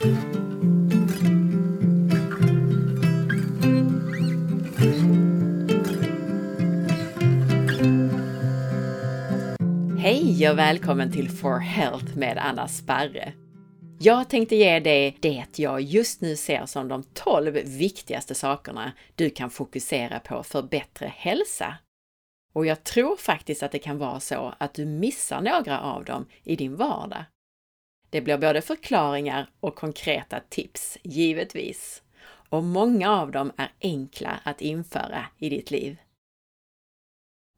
Hej och välkommen till For Health med Anna Sparre. Jag tänkte ge dig det jag just nu ser som de 12 viktigaste sakerna du kan fokusera på för bättre hälsa. Och jag tror faktiskt att det kan vara så att du missar några av dem i din vardag. Det blir både förklaringar och konkreta tips, givetvis. Och många av dem är enkla att införa i ditt liv.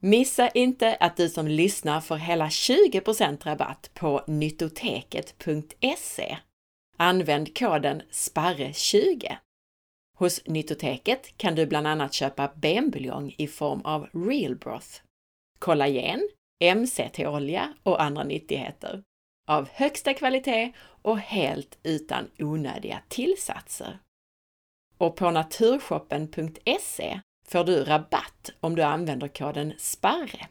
Missa inte att du som lyssnar får hela 20% rabatt på nyttoteket.se. Använd koden SPARRE20. Hos Nyttoteket kan du bland annat köpa benbuljong i form av Real Broth, kollagen, MCT-olja och andra nyttigheter. Av högsta kvalitet och helt utan onödiga tillsatser. Och på naturshoppen.se får du rabatt om du använder koden SPARRE.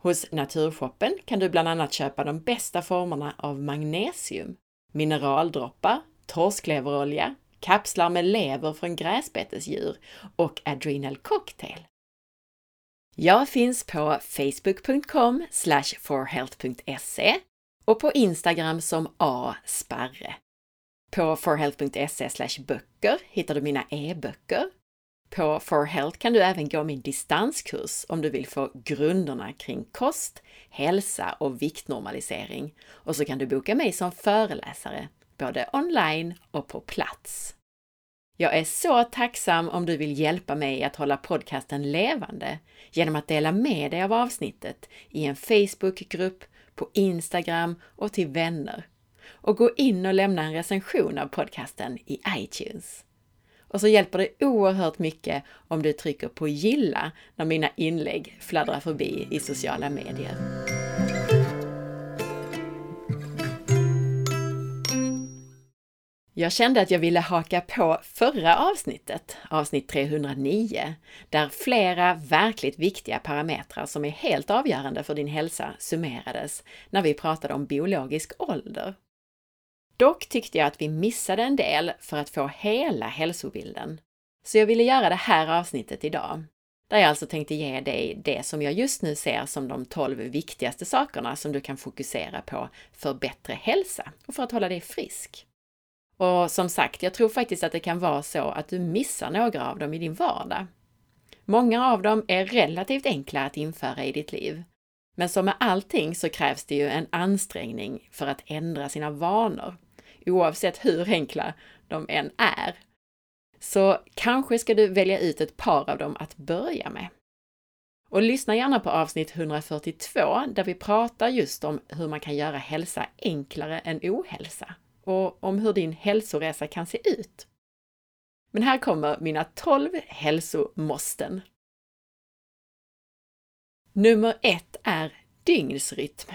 Hos Naturshoppen kan du bland annat köpa de bästa formerna av magnesium, mineraldroppar, torskleverolja, kapslar med lever från gräsbetesdjur och adrenal cocktail. Jag finns på facebook.com/forhealth.se och på Instagram som asparre. På forhealth.se/böcker hittar du mina e-böcker. På For Health kan du även gå min distanskurs om du vill få grunderna kring kost, hälsa och viktnormalisering. Och så kan du boka mig som föreläsare, både online och på plats. Jag är så tacksam om du vill hjälpa mig att hålla podcasten levande genom att dela med dig av avsnittet i en Facebookgrupp, på Instagram och till vänner. Och gå in och lämna en recension av podcasten i iTunes. Och så hjälper det oerhört mycket om du trycker på gilla när mina inlägg fladdrar förbi i sociala medier. Jag kände att jag ville haka på förra avsnittet, avsnitt 309, där flera verkligt viktiga parametrar som är helt avgörande för din hälsa summerades när vi pratade om biologisk ålder. Dock tyckte jag att vi missade en del för att få hela hälsobilden. Så jag ville göra det här avsnittet idag, där jag alltså tänkte ge dig det som jag just nu ser som de 12 viktigaste sakerna som du kan fokusera på för bättre hälsa och för att hålla dig frisk. Och som sagt, jag tror faktiskt att det kan vara så att du missar några av dem i din vardag. Många av dem är relativt enkla att införa i ditt liv. Men som med allting så krävs det ju en ansträngning för att ändra sina vanor, oavsett hur enkla de än är. Så kanske ska du välja ut ett par av dem att börja med. Och lyssna gärna på avsnitt 142 där vi pratar just om hur man kan göra hälsa enklare än ohälsa och om hur din hälsoresa kan se ut. Men här kommer mina 12 hälsomåsten. Nummer 1 är dygnsrytm.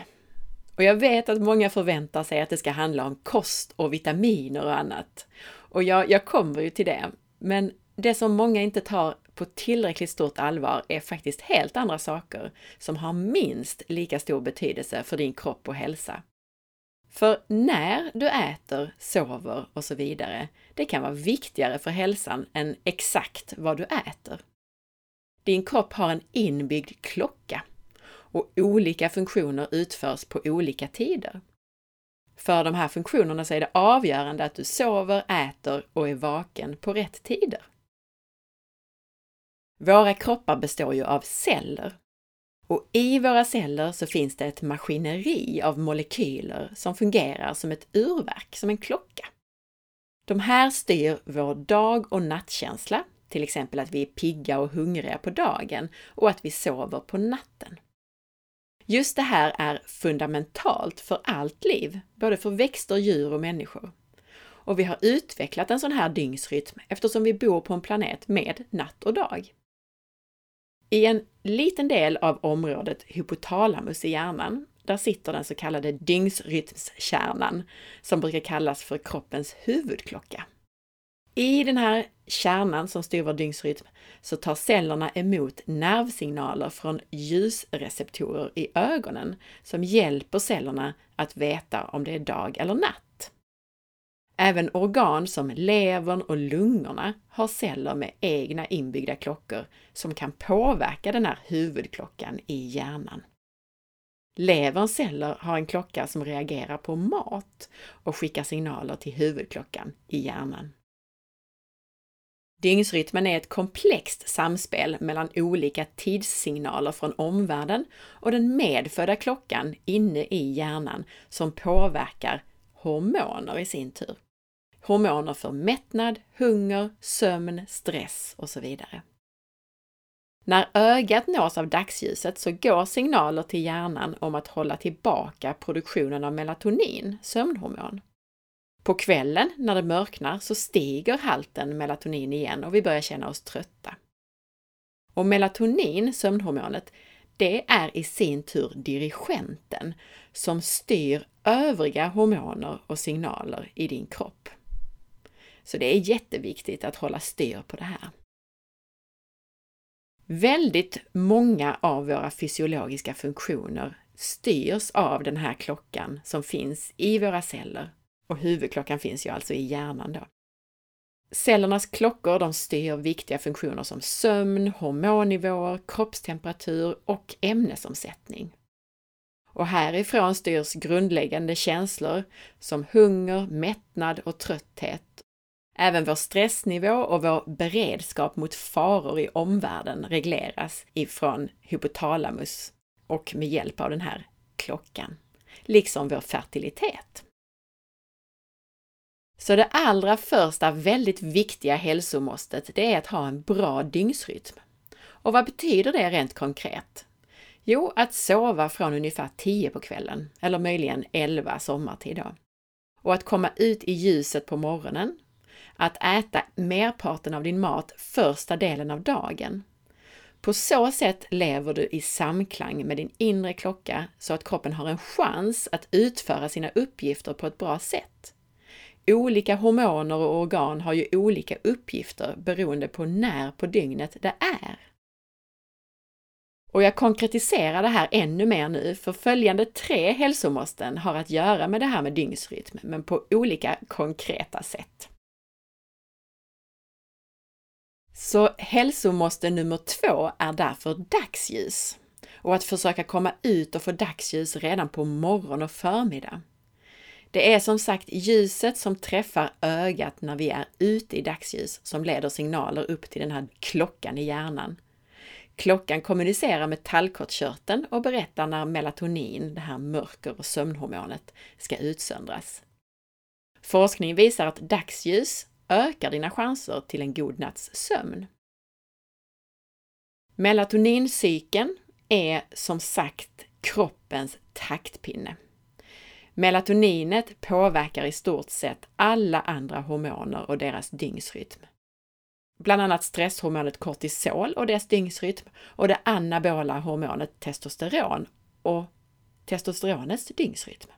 Och jag vet att många förväntar sig att det ska handla om kost och vitaminer och annat. Och jag kommer ju till det. Men det som många inte tar på tillräckligt stort allvar är faktiskt helt andra saker som har minst lika stor betydelse för din kropp och hälsa. För när du äter, sover och så vidare, det kan vara viktigare för hälsan än exakt vad du äter. Din kropp har en inbyggd klocka och olika funktioner utförs på olika tider. För de här funktionerna så är det avgörande att du sover, äter och är vaken på rätt tider. Våra kroppar består ju av celler. Och i våra celler så finns det ett maskineri av molekyler som fungerar som ett urverk, som en klocka. De här styr vår dag- och nattkänsla. Till exempel att vi är pigga och hungriga på dagen och att vi sover på natten. Just det här är fundamentalt för allt liv, både för växter, djur och människor. Och vi har utvecklat en sån här dygnsrytm eftersom vi bor på en planet med natt och dag. I en liten del av området hypotalamus i hjärnan, där sitter den så kallade dygnsrytmskärnan som brukar kallas för kroppens huvudklocka. I den här kärnan som styr vår dygnsrytm så tar cellerna emot nervsignaler från ljusreceptorer i ögonen som hjälper cellerna att veta om det är dag eller natt. Även organ som levern och lungorna har celler med egna inbyggda klockor som kan påverka den här huvudklockan i hjärnan. Leverns celler har en klocka som reagerar på mat och skickar signaler till huvudklockan i hjärnan. Dygnsrytmen är ett komplext samspel mellan olika tidssignaler från omvärlden och den medfödda klockan inne i hjärnan som påverkar hormoner i sin tur. Hormoner för mättnad, hunger, sömn, stress och så vidare. När ögat nås av dagsljuset så går signaler till hjärnan om att hålla tillbaka produktionen av melatonin, sömnhormon. På kvällen när det mörknar så stiger halten melatonin igen och vi börjar känna oss trötta. Och melatonin, sömnhormonet, det är i sin tur dirigenten som styr övriga hormoner och signaler i din kropp. Så det är jätteviktigt att hålla styr på det här. Väldigt många av våra fysiologiska funktioner styrs av den här klockan som finns i våra celler. Och huvudklockan finns ju alltså i hjärnan då. Cellernas klockor de styr viktiga funktioner som sömn, hormonnivåer, kroppstemperatur och ämnesomsättning. Och härifrån styrs grundläggande känslor som hunger, mättnad och trötthet. Även vår stressnivå och vår beredskap mot faror i omvärlden regleras ifrån hypotalamus och med hjälp av den här klockan. Liksom vår fertilitet. Så det allra första väldigt viktiga hälsomåstet det är att ha en bra dygnsrytm. Och vad betyder det rent konkret? Jo, att sova från ungefär 10 på kvällen, eller möjligen 11 sommartid då. Och att komma ut i ljuset på morgonen. Att äta merparten av din mat första delen av dagen. På så sätt lever du i samklang med din inre klocka så att kroppen har en chans att utföra sina uppgifter på ett bra sätt. Olika hormoner och organ har ju olika uppgifter beroende på när på dygnet det är. Och jag konkretiserar det här ännu mer nu för följande 3 hälsomåsten har att göra med det här med dygnsrytm men på olika konkreta sätt. Så hälsomåste nummer 2 är därför dagsljus och att försöka komma ut och få dagsljus redan på morgon och förmiddag. Det är som sagt ljuset som träffar ögat när vi är ute i dagsljus som leder signaler upp till den här klockan i hjärnan. Klockan kommunicerar med tallkottkörteln och berättar när melatonin, det här mörker- och sömnhormonet, ska utsöndras. Forskning visar att dagsljus ökar dina chanser till en god natts sömn. Melatonincykeln är som sagt kroppens taktpinne. Melatoninet påverkar i stort sett alla andra hormoner och deras dygnsrytm. Bland annat stresshormonet kortisol och dess dygnsrytm och det anabola hormonet testosteron och testosteronets dygnsrytm.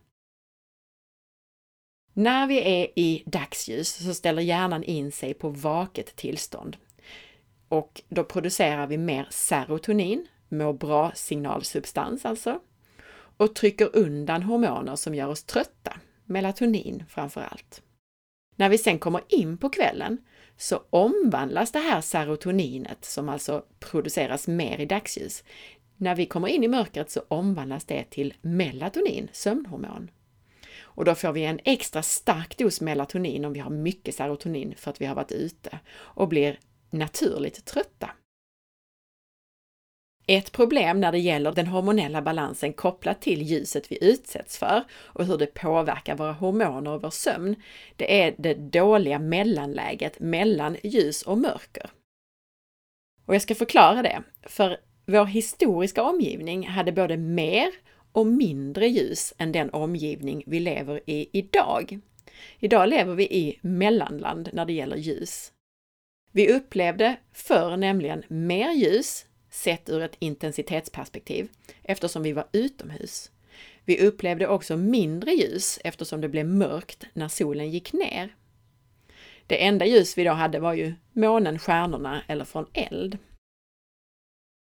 När vi är i dagsljus så ställer hjärnan in sig på vaket tillstånd och då producerar vi mer serotonin, mår bra signalsubstans alltså. Och trycker undan hormoner som gör oss trötta, melatonin framför allt. När vi sen kommer in på kvällen så omvandlas det här serotoninet som alltså produceras mer i dagsljus. När vi kommer in i mörkret så omvandlas det till melatonin, sömnhormon. Och då får vi en extra stark dos melatonin om vi har mycket serotonin för att vi har varit ute och blir naturligt trötta. Ett problem när det gäller den hormonella balansen kopplat till ljuset vi utsätts för och hur det påverkar våra hormoner och vår sömn, det är det dåliga mellanläget mellan ljus och mörker. Och jag ska förklara det, för vår historiska omgivning hade både mer och mindre ljus än den omgivning vi lever i idag. Idag lever vi i mellanland när det gäller ljus. Vi upplevde förr nämligen mer ljus sett ur ett intensitetsperspektiv eftersom vi var utomhus. Vi upplevde också mindre ljus eftersom det blev mörkt när solen gick ner. Det enda ljus vi då hade var ju månen, stjärnorna eller från eld.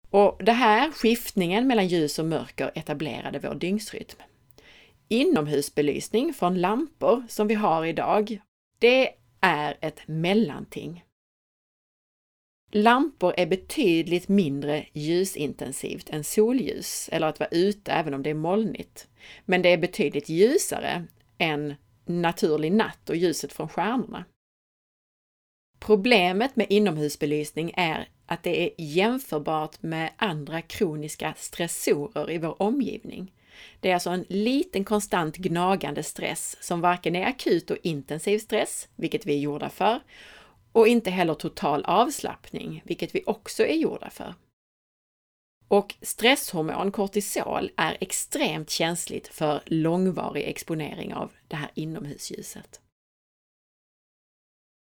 Och det här skiftningen mellan ljus och mörker etablerade vår dygnsrytm. Inomhusbelysning från lampor som vi har idag det är ett mellanting. Lampor är betydligt mindre ljusintensivt än solljus eller att vara ute även om det är molnigt. Men det är betydligt ljusare än naturlig natt och ljuset från stjärnorna. Problemet med inomhusbelysning är att det är jämförbart med andra kroniska stressorer i vår omgivning. Det är alltså en liten konstant gnagande stress som varken är akut och intensiv stress, vilket vi är gjorda för, och inte heller total avslappning, vilket vi också är gjorda för. Och stresshormon kortisol är extremt känsligt för långvarig exponering av det här inomhusljuset.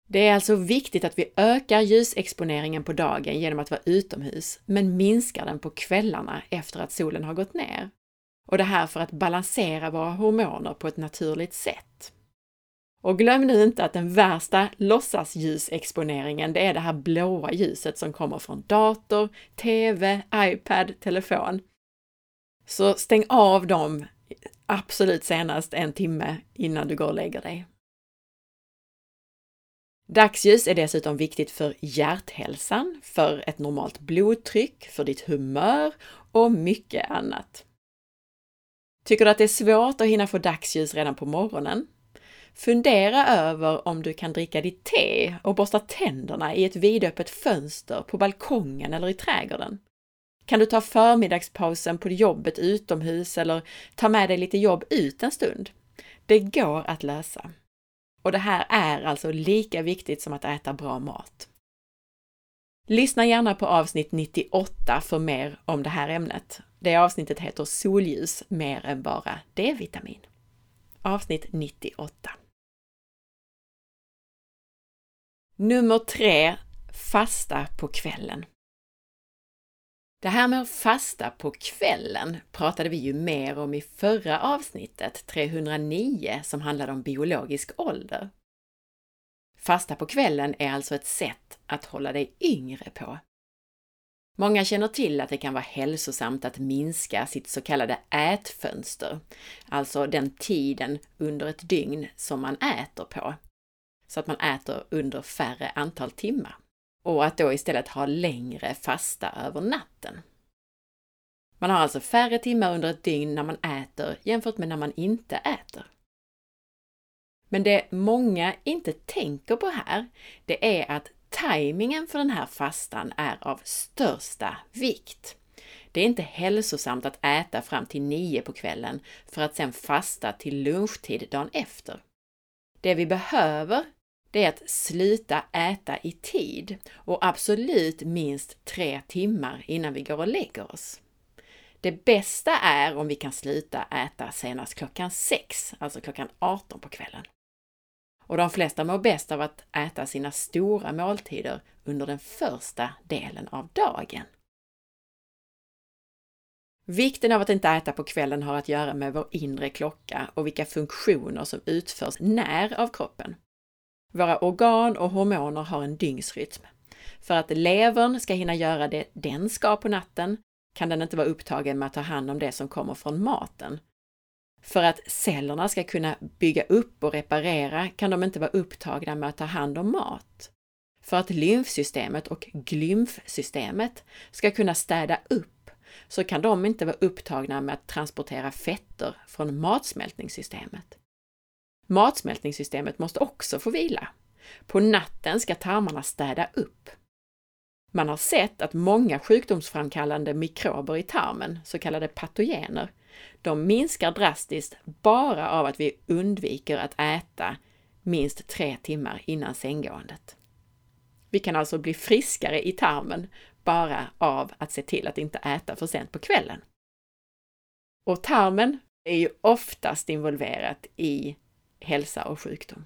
Det är alltså viktigt att vi ökar ljusexponeringen på dagen genom att vara utomhus, men minskar den på kvällarna efter att solen har gått ner. Och det här för att balansera våra hormoner på ett naturligt sätt. Och glöm nu inte att den värsta låtsasljusexponeringen, det är det här blåa ljuset som kommer från dator, tv, iPad, telefon. Så stäng av dem absolut senast 1 timme innan du går och lägger dig. Dagsljus är dessutom viktigt för hjärthälsan, för ett normalt blodtryck, för ditt humör och mycket annat. Tycker du att det är svårt att hinna få dagsljus redan på morgonen? Fundera över om du kan dricka ditt te och borsta tänderna i ett vidöppet fönster på balkongen eller i trädgården. Kan du ta förmiddagspausen på jobbet utomhus eller ta med dig lite jobb ut en stund? Det går att lösa. Och det här är alltså lika viktigt som att äta bra mat. Lyssna gärna på avsnitt 98 för mer om det här ämnet. Det avsnittet heter Solljus mer än bara D-vitamin. Avsnitt 98. Nummer 3. Fasta på kvällen. Det här med att fasta på kvällen pratade vi ju mer om i förra avsnittet, 309, som handlade om biologisk ålder. Fasta på kvällen är alltså ett sätt att hålla dig yngre på. Många känner till att det kan vara hälsosamt att minska sitt så kallade ätfönster, alltså den tiden under ett dygn som man äter på, så att man äter under färre antal timmar. Och att då istället ha längre fasta över natten. Man har alltså färre timmar under ett dygn när man äter jämfört med när man inte äter. Men det många inte tänker på här, det är att tajmingen för den här fastan är av största vikt. Det är inte hälsosamt att äta fram till 9 på kvällen för att sen fasta till lunchtid dagen efter. Det vi behöver, det är att sluta äta i tid och absolut minst 3 timmar innan vi går och lägger oss. Det bästa är om vi kan sluta äta senast klockan 6, alltså klockan 18 på kvällen. Och de flesta mår bäst av att äta sina stora måltider under den första delen av dagen. Vikten av att inte äta på kvällen har att göra med vår inre klocka och vilka funktioner som utförs när av kroppen. Våra organ och hormoner har en dygnsrytm. För att levern ska hinna göra det den ska på natten kan den inte vara upptagen med att ta hand om det som kommer från maten. För att cellerna ska kunna bygga upp och reparera kan de inte vara upptagna med att ta hand om mat. För att lymfsystemet och glymfsystemet ska kunna städa upp så kan de inte vara upptagna med att transportera fetter från matsmältningssystemet. Matsmältningssystemet måste också få vila. På natten ska tarmarna städa upp. Man har sett att många sjukdomsframkallande mikrober i tarmen, så kallade patogener, de minskar drastiskt bara av att vi undviker att äta minst 3 timmar innan sänggåendet. Vi kan alltså bli friskare i tarmen bara av att se till att inte äta för sent på kvällen. Och tarmen är ju oftast involverat i hälsa och sjukdom.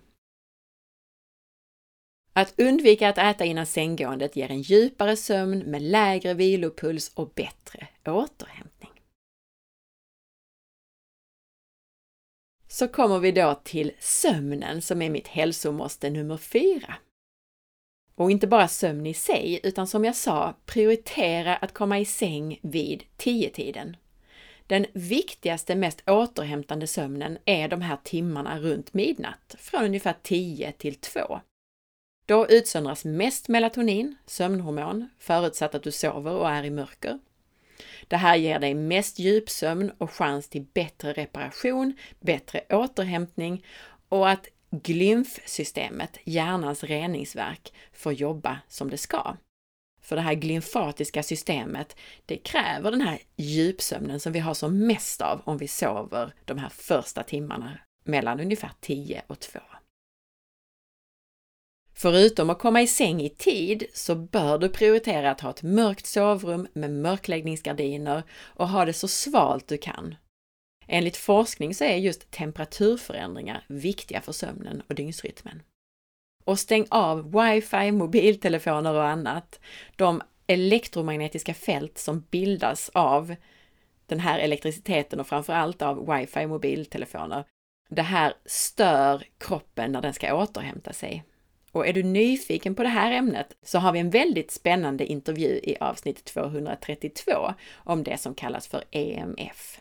Att undvika att äta innan sänggåendet ger en djupare sömn med lägre vilopuls och bättre återhämtning. Så kommer vi då till sömnen som är mitt hälsomåste nummer 4. Och inte bara sömn i sig utan som jag sa, prioritera att komma i säng vid 10-tiden. Den viktigaste, mest återhämtande sömnen är de här timmarna runt midnatt, från ungefär 10 till 2. Då utsöndras mest melatonin, sömnhormon, förutsatt att du sover och är i mörker. Det här ger dig mest djupsömn och chans till bättre reparation, bättre återhämtning och att glymfsystemet, hjärnans reningsverk, får jobba som det ska. För det här glymfatiska systemet, det kräver den här djupsömnen som vi har som mest av om vi sover de här första timmarna mellan ungefär 10 och 2. Förutom att komma i säng i tid så bör du prioritera att ha ett mörkt sovrum med mörkläggningsgardiner och ha det så svalt du kan. Enligt forskning så är just temperaturförändringar viktiga för sömnen och dygnsrytmen. Och stäng av wifi, mobiltelefoner och annat. De elektromagnetiska fält som bildas av den här elektriciteten och framförallt av wifi, mobiltelefoner. Det här stör kroppen när den ska återhämta sig. Och är du nyfiken på det här ämnet så har vi en väldigt spännande intervju i avsnitt 232 om det som kallas för EMF.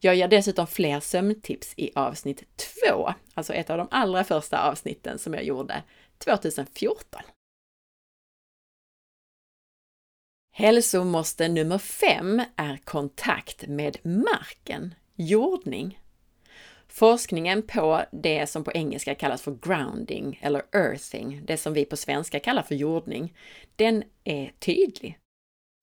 Jag ger dessutom fler sömntips i avsnitt 2, alltså ett av de allra första avsnitten som jag gjorde 2014. Hälsomåste nummer 5 är kontakt med marken, jordning. Forskningen på det som på engelska kallas för grounding eller earthing, det som vi på svenska kallar för jordning, den är tydlig.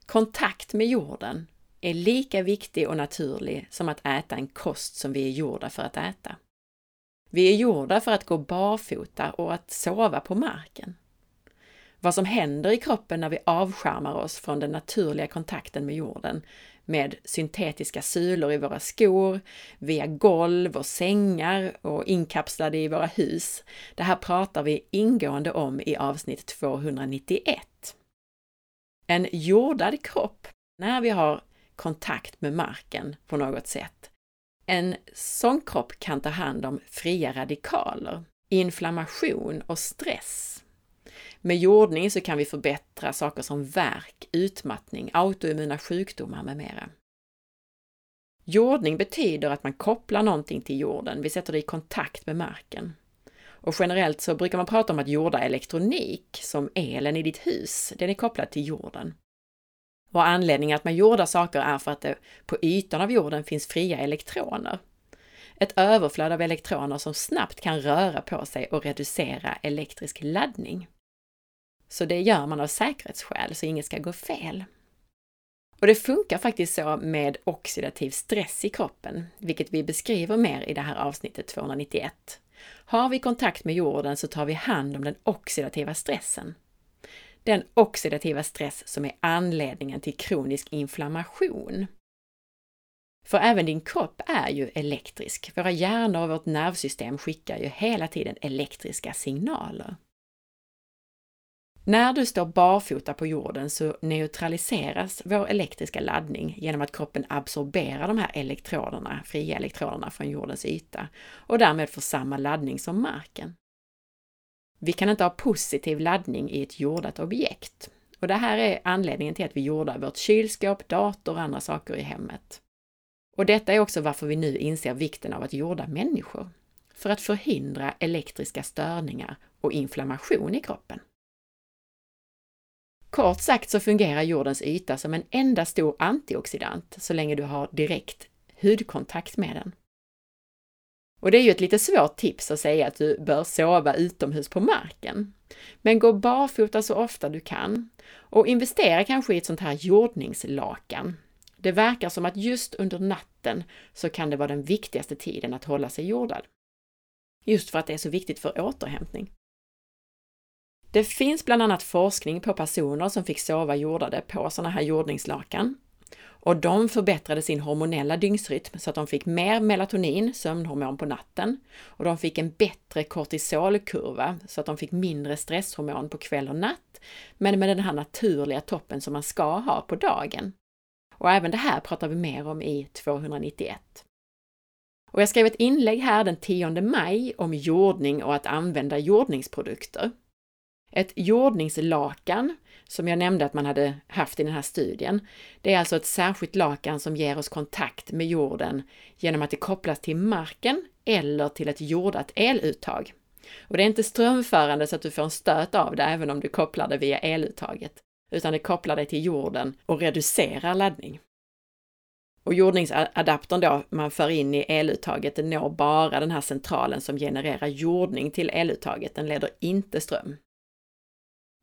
Kontakt med jorden är lika viktig och naturlig som att äta en kost som vi är gjorda för att äta. Vi är gjorda för att gå barfota och att sova på marken. Vad som händer i kroppen när vi avskärmar oss från den naturliga kontakten med jorden, med syntetiska sulor i våra skor, via golv och sängar och inkapslade i våra hus. Det här pratar vi ingående om i avsnitt 291. En jordad kropp, när vi har kontakt med marken på något sätt. En sån kropp kan ta hand om fria radikaler, inflammation och stress. Med jordning så kan vi förbättra saker som värk, utmattning, autoimmuna sjukdomar med mera. Jordning betyder att man kopplar någonting till jorden, vi sätter det i kontakt med marken. Och generellt så brukar man prata om att jorda elektronik, som elen i ditt hus, den är kopplad till jorden. Och anledningen att man jordar saker är för att det på ytan av jorden finns fria elektroner. Ett överflöd av elektroner som snabbt kan röra på sig och reducera elektrisk laddning. Så det gör man av säkerhetsskäl så inget ska gå fel. Och det funkar faktiskt så med oxidativ stress i kroppen, vilket vi beskriver mer i det här avsnittet 291. Har vi kontakt med jorden så tar vi hand om den oxidativa stressen. Den oxidativa stress som är anledningen till kronisk inflammation. För även din kropp är ju elektrisk. Våra hjärnor och vårt nervsystem skickar ju hela tiden elektriska signaler. När du står barfota på jorden så neutraliseras vår elektriska laddning genom att kroppen absorberar de här elektronerna, fria elektronerna från jordens yta och därmed får samma laddning som marken. Vi kan inte ha positiv laddning i ett jordat objekt. Och det här är anledningen till att vi jordar vårt kylskåp, dator och andra saker i hemmet. Och detta är också varför vi nu inser vikten av att jorda människor. För att förhindra elektriska störningar och inflammation i kroppen. Kort sagt så fungerar jordens yta som en enda stor antioxidant så länge du har direkt hudkontakt med den. Och det är ju ett lite svårt tips att säga att du bör sova utomhus på marken. Men gå barfota så ofta du kan och investera kanske i ett sånt här jordningslakan. Det verkar som att just under natten så kan det vara den viktigaste tiden att hålla sig jordad. Just för att det är så viktigt för återhämtning. Det finns bland annat forskning på personer som fick sova jordade på sådana här jordningslakan. Och de förbättrade sin hormonella dygnsrytm så att de fick mer melatonin, sömnhormon, på natten. Och de fick en bättre kortisolkurva så att de fick mindre stresshormon på kväll och natt. Men med den här naturliga toppen som man ska ha på dagen. Och även det här pratar vi mer om i 291. Och jag skrev ett inlägg här den 10 maj om jordning och att använda jordningsprodukter. Ett jordningslakan, som jag nämnde att man hade haft i den här studien, det är alltså ett särskilt lakan som ger oss kontakt med jorden genom att det kopplas till marken eller till ett jordat eluttag. Och det är inte strömförande så att du får en stöt av det även om du kopplar det via eluttaget, utan det kopplar det till jorden och reducerar laddning. Och jordningsadaptern då man för in i eluttaget, den når bara den här centralen som genererar jordning till eluttaget, den leder inte ström.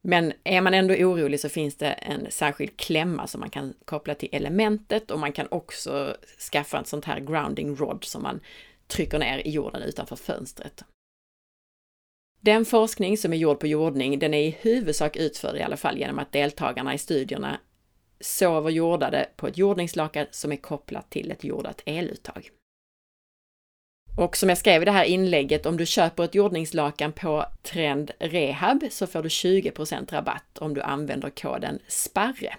Men är man ändå orolig så finns det en särskild klämma som man kan koppla till elementet, och man kan också skaffa en sån här grounding rod som man trycker ner i jorden utanför fönstret. Den forskning som är gjord på jordning, den är i huvudsak utförd i alla fall genom att deltagarna i studierna sover jordade på ett jordningslakan som är kopplat till ett jordat eluttag. Och som jag skrev i det här inlägget, om du köper ett jordningslakan på Trend Rehab så får du 20% rabatt om du använder koden SPARRE.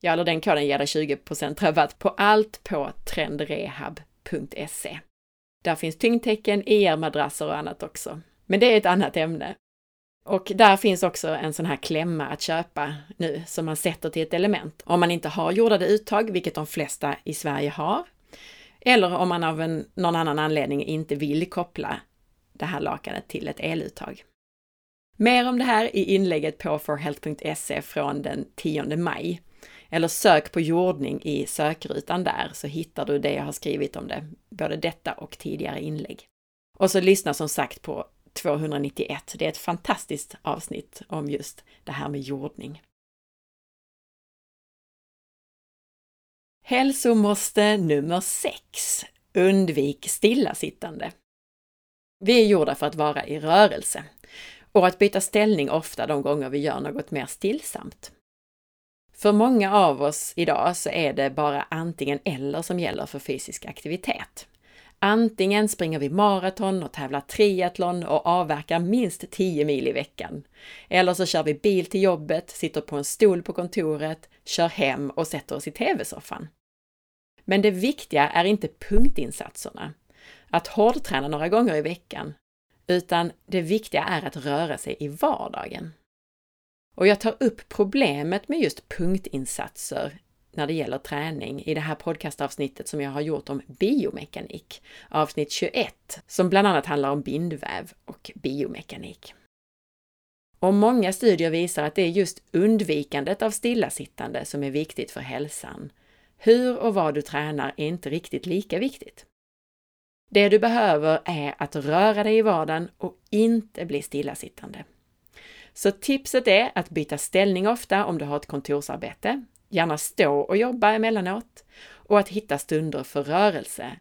Ja, eller den koden ger dig 20% rabatt på allt på trendrehab.se. Där finns tyngdtecken, IR-madrasser och annat också. Men det är ett annat ämne. Och där finns också en sån här klämma att köpa nu som man sätter till ett element. Om man inte har jordade uttag, vilket de flesta i Sverige har. Eller om man av någon annan anledning inte vill koppla det här lakanet till ett eluttag. Mer om det här i inlägget på forhealth.se från den 10 maj. Eller sök på jordning i sökrutan där så hittar du det jag har skrivit om det. Både detta och tidigare inlägg. Och så lyssna som sagt på 291. Det är ett fantastiskt avsnitt om just det här med jordning. Hälsomåste nummer 6. Undvik stillasittande. Vi är gjorda för att vara i rörelse och att byta ställning ofta de gånger vi gör något mer stillsamt. För många av oss idag så är det bara antingen eller som gäller för fysisk aktivitet. Antingen springer vi maraton och tävlar triathlon och avverkar minst 10 mil i veckan. Eller så kör vi bil till jobbet, sitter på en stol på kontoret, kör hem och sätter oss i tv-soffan. Men det viktiga är inte punktinsatserna, att hårdträna några gånger i veckan, utan det viktiga är att röra sig i vardagen. Och jag tar upp problemet med just punktinsatser när det gäller träning i det här podcastavsnittet som jag har gjort om biomekanik, avsnitt 21, som bland annat handlar om bindväv och biomekanik. Och många studier visar att det är just undvikandet av stillasittande som är viktigt för hälsan. Hur och vad du tränar är inte riktigt lika viktigt. Det du behöver är att röra dig i vardagen och inte bli stillasittande. Så tipset är att byta ställning ofta om du har ett kontorsarbete. Gärna stå och jobba emellanåt och att hitta stunder för rörelse.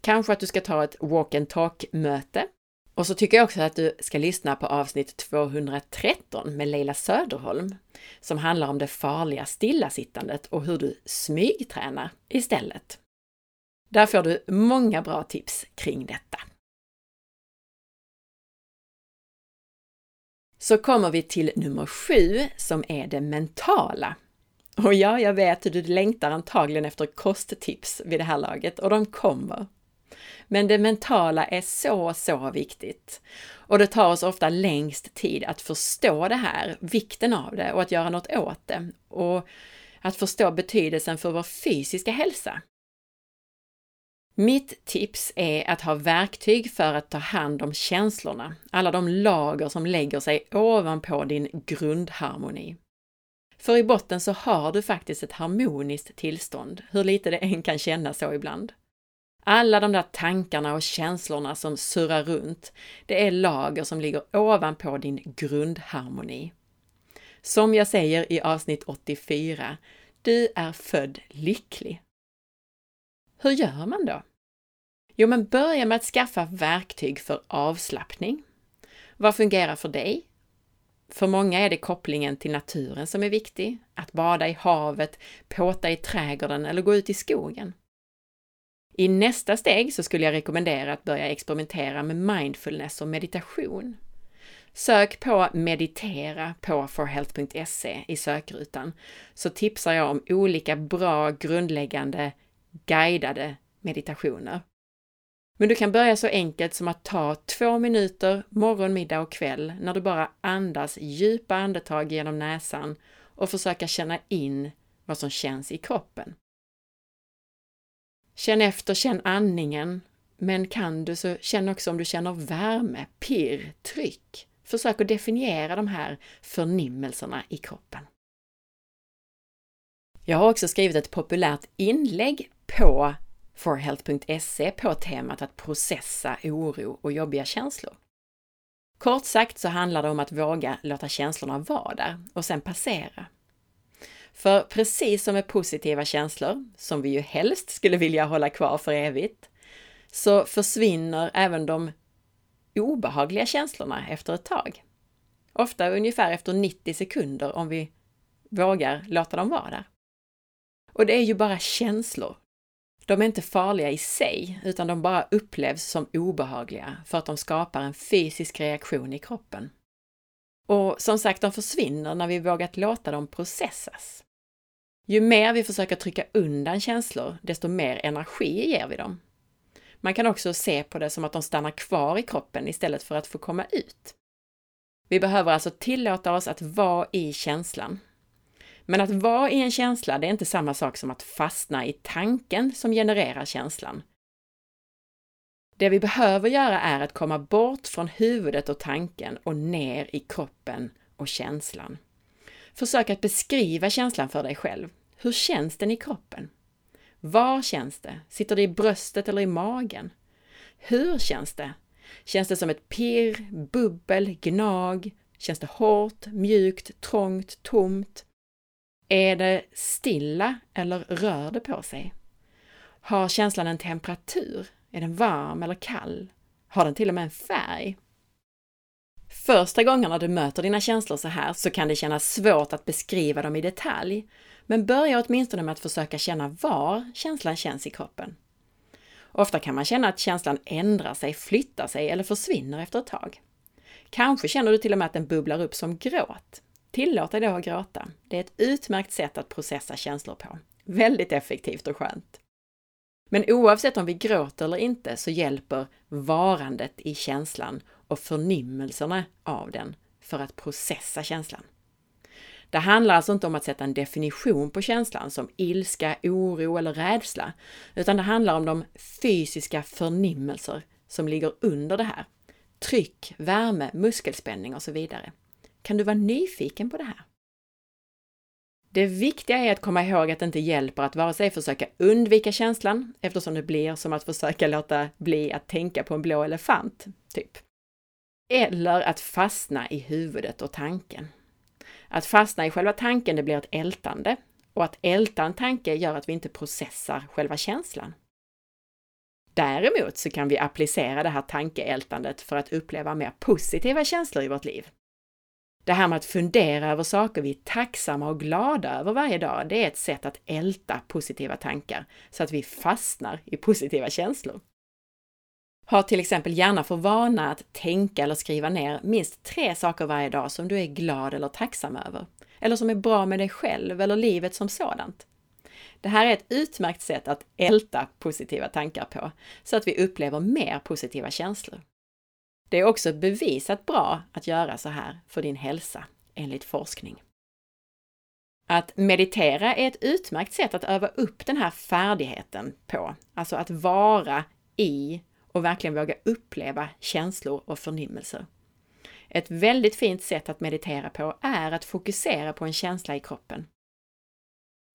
Kanske att du ska ta ett walk and talk-möte. Och så tycker jag också att du ska lyssna på avsnitt 213 med Leila Söderholm som handlar om det farliga stillasittandet och hur du smygtränar istället. Där får du många bra tips kring detta. Så kommer vi till nummer 7 som är det mentala. Och ja, jag vet att du längtar antagligen efter kosttips vid det här laget och de kommer. Men det mentala är så viktigt. Och det tar oss ofta längst tid att förstå det här, vikten av det och att göra något åt det. Och att förstå betydelsen för vår fysiska hälsa. Mitt tips är att ha verktyg för att ta hand om känslorna. Alla de lager som lägger sig ovanpå din grundharmoni. För i botten så har du faktiskt ett harmoniskt tillstånd, hur lite det än kan kännas så ibland. Alla de där tankarna och känslorna som surrar runt, det är lager som ligger ovanpå din grundharmoni. Som jag säger i avsnitt 84, du är född lycklig. Hur gör man då? Jo, men börja med att skaffa verktyg för avslappning. Vad fungerar för dig? För många är det kopplingen till naturen som är viktig. Att bada i havet, påta i trädgården eller gå ut i skogen. I nästa steg så skulle jag rekommendera att börja experimentera med mindfulness och meditation. Sök på meditera på forhealth.se i sökrutan så tipsar jag om olika bra grundläggande guidade meditationer. Men du kan börja så enkelt som att ta 2 minuter morgon, middag och kväll när du bara andas djupa andetag genom näsan och försöka känna in vad som känns i kroppen. Känn efter, känn andningen, men kan du så känn också om du känner värme, pirr, tryck. Försök att definiera de här förnimmelserna i kroppen. Jag har också skrivit ett populärt inlägg på forhealth.se på temat att processa oro och jobbiga känslor. Kort sagt så handlar det om att våga låta känslorna vara där och sen passera. För precis som med positiva känslor, som vi ju helst skulle vilja hålla kvar för evigt, så försvinner även de obehagliga känslorna efter ett tag. Ofta ungefär efter 90 sekunder om vi vågar låta dem vara där. Och det är ju bara känslor. De är inte farliga i sig, utan de bara upplevs som obehagliga för att de skapar en fysisk reaktion i kroppen. Och som sagt, de försvinner när vi vågat låta dem processas. Ju mer vi försöker trycka undan känslor, desto mer energi ger vi dem. Man kan också se på det som att de stannar kvar i kroppen istället för att få komma ut. Vi behöver alltså tillåta oss att vara i känslan. Men att vara i en känsla, det är inte samma sak som att fastna i tanken som genererar känslan. Det vi behöver göra är att komma bort från huvudet och tanken och ner i kroppen och känslan. Försök att beskriva känslan för dig själv. Hur känns den i kroppen? Var känns det? Sitter det i bröstet eller i magen? Hur känns det? Känns det som ett pirr, bubbel, gnag? Känns det hårt, mjukt, trångt, tomt? Är det stilla eller rör det på sig? Har känslan en temperatur? Är den varm eller kall? Har den till och med en färg? Första gångerna du möter dina känslor så här så kan det kännas svårt att beskriva dem i detalj. Men börja åtminstone med att försöka känna var känslan känns i kroppen. Ofta kan man känna att känslan ändrar sig, flyttar sig eller försvinner efter ett tag. Kanske känner du till och med att den bubblar upp som gråt. Tillåt dig då att gråta. Det är ett utmärkt sätt att processa känslor på. Väldigt effektivt och skönt. Men oavsett om vi gråter eller inte så hjälper varandet i känslan och förnimmelserna av den för att processa känslan. Det handlar alltså inte om att sätta en definition på känslan som ilska, oro eller rädsla, utan det handlar om de fysiska förnimmelser som ligger under det här. Tryck, värme, muskelspänning och så vidare. Kan du vara nyfiken på det här? Det viktiga är att komma ihåg att det inte hjälper att vare sig försöka undvika känslan, eftersom det blir som att försöka låta bli att tänka på en blå elefant, typ. Eller att fastna i huvudet och tanken. Att fastna i själva tanken, det blir ett ältande. Och att älta en tanke gör att vi inte processar själva känslan. Däremot så kan vi applicera det här tankeältandet för att uppleva mer positiva känslor i vårt liv. Det här med att fundera över saker vi är tacksamma och glada över varje dag, det är ett sätt att älta positiva tankar så att vi fastnar i positiva känslor. Ha till exempel gärna för vana att tänka eller skriva ner minst 3 saker varje dag som du är glad eller tacksam över, eller som är bra med dig själv eller livet som sådant. Det här är ett utmärkt sätt att älta positiva tankar på så att vi upplever mer positiva känslor. Det är också bevisat bra att göra så här för din hälsa, enligt forskning. Att meditera är ett utmärkt sätt att öva upp den här färdigheten på. Alltså att vara i och verkligen våga uppleva känslor och förnimmelser. Ett väldigt fint sätt att meditera på är att fokusera på en känsla i kroppen.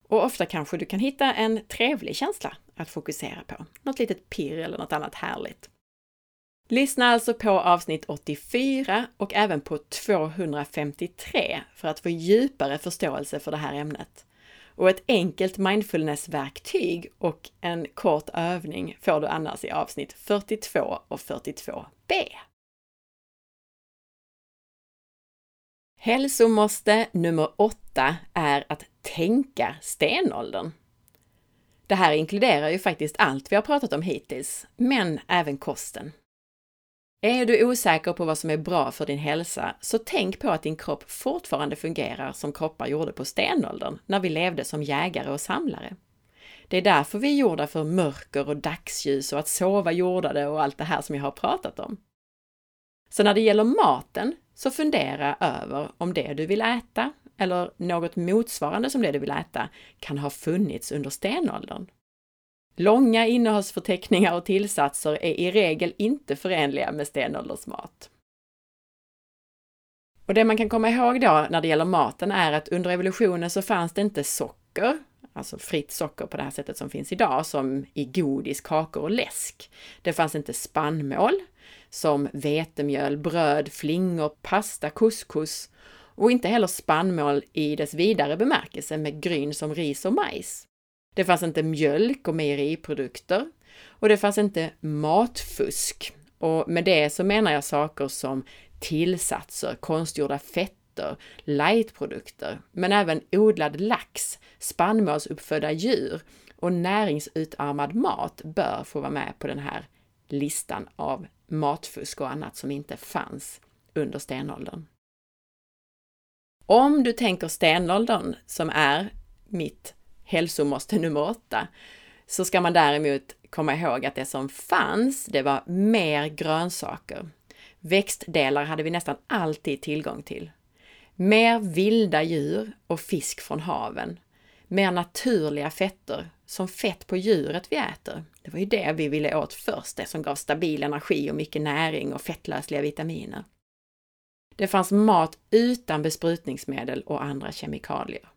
Och ofta kanske du kan hitta en trevlig känsla att fokusera på. Något litet pirr eller något annat härligt. Lyssna alltså på avsnitt 84 och även på 253 för att få djupare förståelse för det här ämnet. Och ett enkelt mindfulness-verktyg och en kort övning får du annars i avsnitt 42 och 42b. Hälsomåste nummer 8 är att tänka stenåldern. Det här inkluderar ju faktiskt allt vi har pratat om hittills, men även kosten. Är du osäker på vad som är bra för din hälsa så tänk på att din kropp fortfarande fungerar som kroppar gjorde på stenåldern när vi levde som jägare och samlare. Det är därför vi är gjorda för mörker och dagsljus och att sova jordade och allt det här som jag har pratat om. Så när det gäller maten så fundera över om det du vill äta eller något motsvarande som det du vill äta kan ha funnits under stenåldern. Långa innehållsförteckningar och tillsatser är i regel inte förenliga med stenåldersmat. Och det man kan komma ihåg då när det gäller maten är att under evolutionen så fanns det inte socker, alltså fritt socker på det här sättet som finns idag, som i godis, kakor och läsk. Det fanns inte spannmål som vetemjöl, bröd, flingor, pasta, couscous och inte heller spannmål i dess vidare bemärkelse med gryn som ris och majs. Det fanns inte mjölk och mejeriprodukter och det fanns inte matfusk. Och med det så menar jag saker som tillsatser, konstgjorda fetter, lightprodukter, men även odlad lax, spannmålsuppfödda djur och näringsutarmad mat bör få vara med på den här listan av matfusk och annat som inte fanns under stenåldern. Om du tänker stenåldern, som är mitt hälsomåste nummer 8, så ska man däremot komma ihåg att det som fanns, det var mer grönsaker. Växtdelar hade vi nästan alltid tillgång till. Mer vilda djur och fisk från haven. Mer naturliga fetter, som fett på djuret vi äter. Det var ju det vi ville åt först, det som gav stabil energi och mycket näring och fettlösliga vitaminer. Det fanns mat utan besprutningsmedel och andra kemikalier.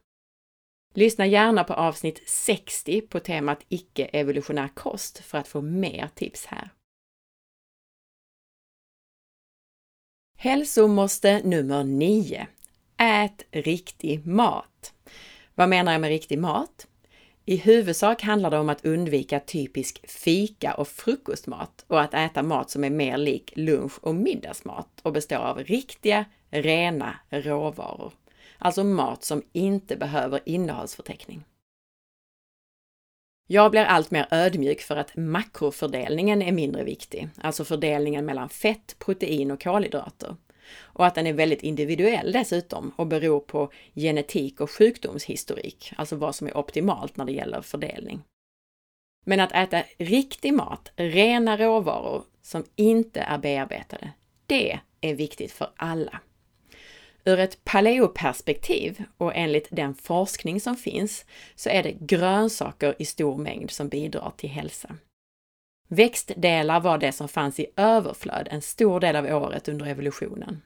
Lyssna gärna på avsnitt 60 på temat icke-evolutionär kost för att få mer tips här. Hälsomåste nummer 9. Ät riktig mat. Vad menar jag med riktig mat? I huvudsak handlar det om att undvika typisk fika och frukostmat och att äta mat som är mer lik lunch- och middagsmat och består av riktiga, rena råvaror. Alltså mat som inte behöver innehållsförteckning. Jag blir allt mer ödmjuk för att makrofördelningen är mindre viktig, alltså fördelningen mellan fett, protein och kolhydrater. Och att den är väldigt individuell dessutom och beror på genetik och sjukdomshistorik, alltså vad som är optimalt när det gäller fördelning. Men att äta riktig mat, rena råvaror som inte är bearbetade, det är viktigt för alla. Ur ett paleoperspektiv och enligt den forskning som finns så är det grönsaker i stor mängd som bidrar till hälsa. Växtdelar var det som fanns i överflöd en stor del av året under evolutionen.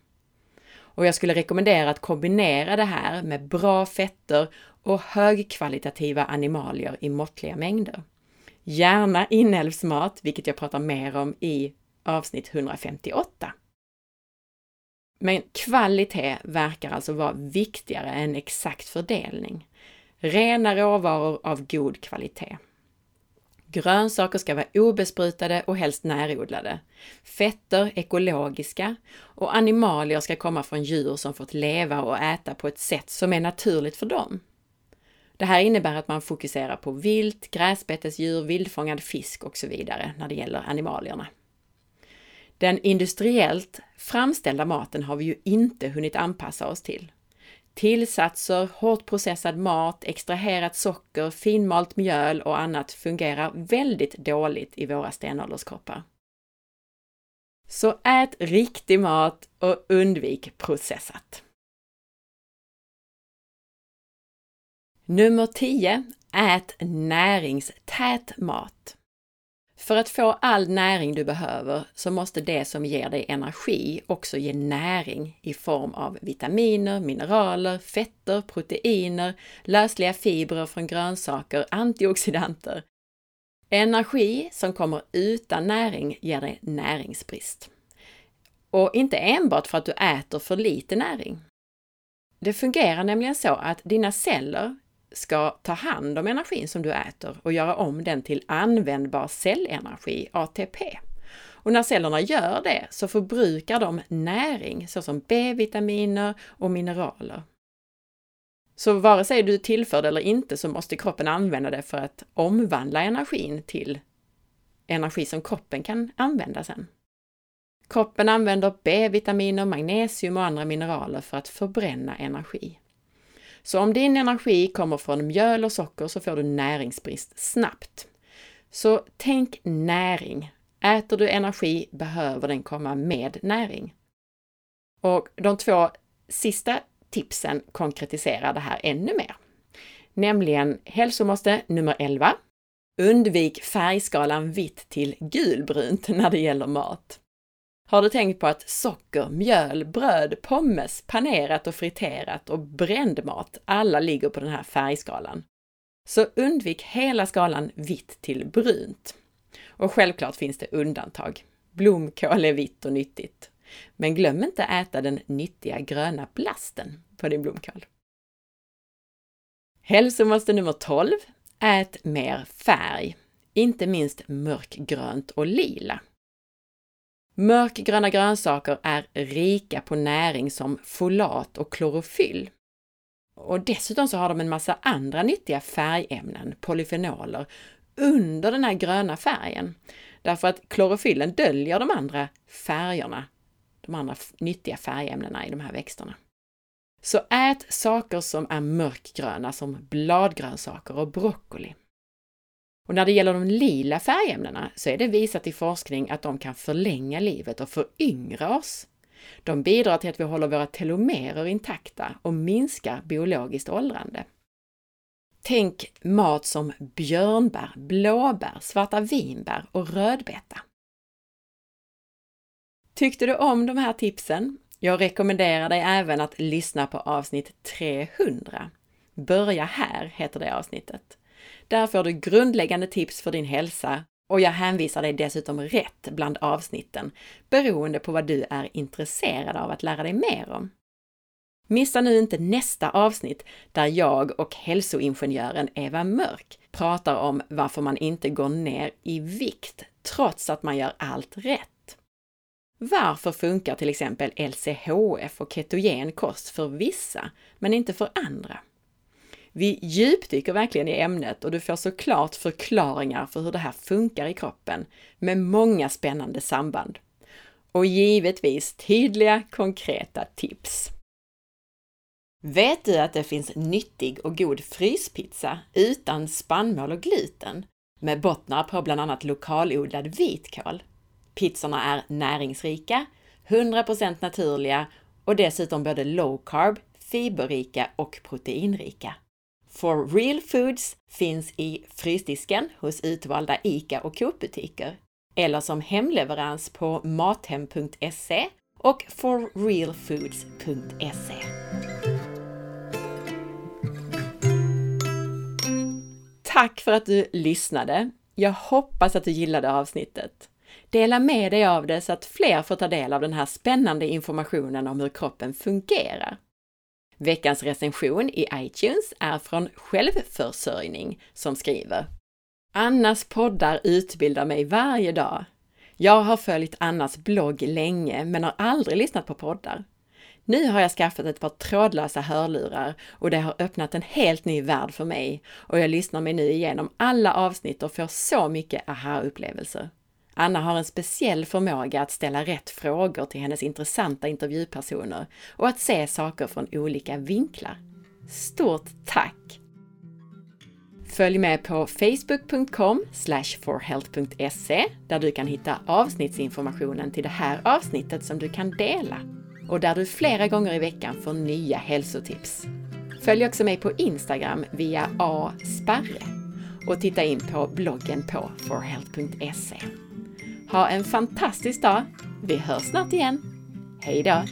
Och jag skulle rekommendera att kombinera det här med bra fetter och högkvalitativa animalier i måttliga mängder. Gärna inälvsmat, vilket jag pratar mer om i avsnitt 158. Men kvalitet verkar alltså vara viktigare än exakt fördelning. Rena råvaror av god kvalitet. Grönsaker ska vara obesprutade och helst närodlade. Fetter ekologiska och animalier ska komma från djur som fått leva och äta på ett sätt som är naturligt för dem. Det här innebär att man fokuserar på vilt, gräsbetesdjur, vildfångad fisk och så vidare när det gäller animalierna. Den industriellt framställda maten har vi ju inte hunnit anpassa oss till. Tillsatser, hårt processad mat, extraherat socker, finmalt mjöl och annat fungerar väldigt dåligt i våra stenålderskroppar. Så ät riktig mat och undvik processat. Nummer 10. Ät näringstät mat. För att få all näring du behöver så måste det som ger dig energi också ge näring i form av vitaminer, mineraler, fetter, proteiner, lösliga fibrer från grönsaker, antioxidanter. Energi som kommer utan näring ger dig näringsbrist. Och inte enbart för att du äter för lite näring. Det fungerar nämligen så att dina celler ska ta hand om energin som du äter och göra om den till användbar cellenergi, ATP. Och när cellerna gör det så förbrukar de näring såsom B-vitaminer och mineraler. Så vare sig du tillför eller inte så måste kroppen använda det för att omvandla energin till energi som kroppen kan använda sen. Kroppen använder B-vitaminer, magnesium och andra mineraler för att förbränna energi. Så om din energi kommer från mjöl och socker så får du näringsbrist snabbt. Så tänk näring. Äter du energi behöver den komma med näring. Och de två sista tipsen konkretiserar det här ännu mer. Nämligen hälsomåste nummer 11. Undvik färgskalan vitt till gulbrunt när det gäller mat. Har du tänkt på att socker, mjöl, bröd, pommes, panerat och friterat och bränd mat alla ligger på den här färgskalan? Så undvik hela skalan vitt till brunt. Och självklart finns det undantag. Blomkål är vitt och nyttigt. Men glöm inte äta den nyttiga gröna plasten på din blomkål. Hälsomåste nummer 12. Ät mer färg, inte minst mörkgrönt och lila. Mörkgröna grönsaker är rika på näring som folat och klorofyll. Och dessutom så har de en massa andra nyttiga färgämnen, polyfenoler, under den här gröna färgen. Därför att klorofyllen döljer de andra färgerna, de andra nyttiga färgämnena i de här växterna. Så ät saker som är mörkgröna som bladgrönsaker och broccoli. Och när det gäller de lila färgämnena så är det visat i forskning att de kan förlänga livet och föryngra oss. De bidrar till att vi håller våra telomerer intakta och minskar biologiskt åldrande. Tänk mat som björnbär, blåbär, svarta vinbär och rödbeta. Tyckte du om de här tipsen? Jag rekommenderar dig även att lyssna på avsnitt 300. Börja här heter det avsnittet. Där får du grundläggande tips för din hälsa och jag hänvisar dig dessutom rätt bland avsnitten beroende på vad du är intresserad av att lära dig mer om. Missa nu inte nästa avsnitt där jag och hälsoingenjören Eva Mörk pratar om varför man inte går ner i vikt trots att man gör allt rätt. Varför funkar till exempel LCHF och ketogen kost för vissa, men inte för andra? Vi djupdyker verkligen i ämnet och du får såklart förklaringar för hur det här funkar i kroppen med många spännande samband. Och givetvis tydliga, konkreta tips. Vet du att det finns nyttig och god fryspizza utan spannmål och gluten med bottnar på bland annat lokalodlad vitkål? Pizzorna är näringsrika, 100% naturliga och dessutom både low carb, fiberrika och proteinrika. For Real Foods finns i frysdisken hos utvalda ICA och Coop-butiker eller som hemleverans på mathem.se och forrealfoods.se. Tack för att du lyssnade. Jag hoppas att du gillade avsnittet. Dela med dig av det så att fler får ta del av den här spännande informationen om hur kroppen fungerar. Veckans recension i iTunes är från Självförsörjning som skriver: Annas poddar utbildar mig varje dag. Jag har följt Annas blogg länge men har aldrig lyssnat på poddar. Nu har jag skaffat ett par trådlösa hörlurar och det har öppnat en helt ny värld för mig och jag lyssnar mig nu igenom alla avsnitt och får så mycket aha-upplevelser. Anna har en speciell förmåga att ställa rätt frågor till hennes intressanta intervjupersoner och att se saker från olika vinklar. Stort tack! Följ med på facebook.com/forhealth.se där du kan hitta avsnittsinformationen till det här avsnittet som du kan dela och där du flera gånger i veckan får nya hälsotips. Följ också mig på Instagram via Anna Sparre och titta in på bloggen på forhealth.se. Ha en fantastisk dag. Vi hörs snart igen. Hej då!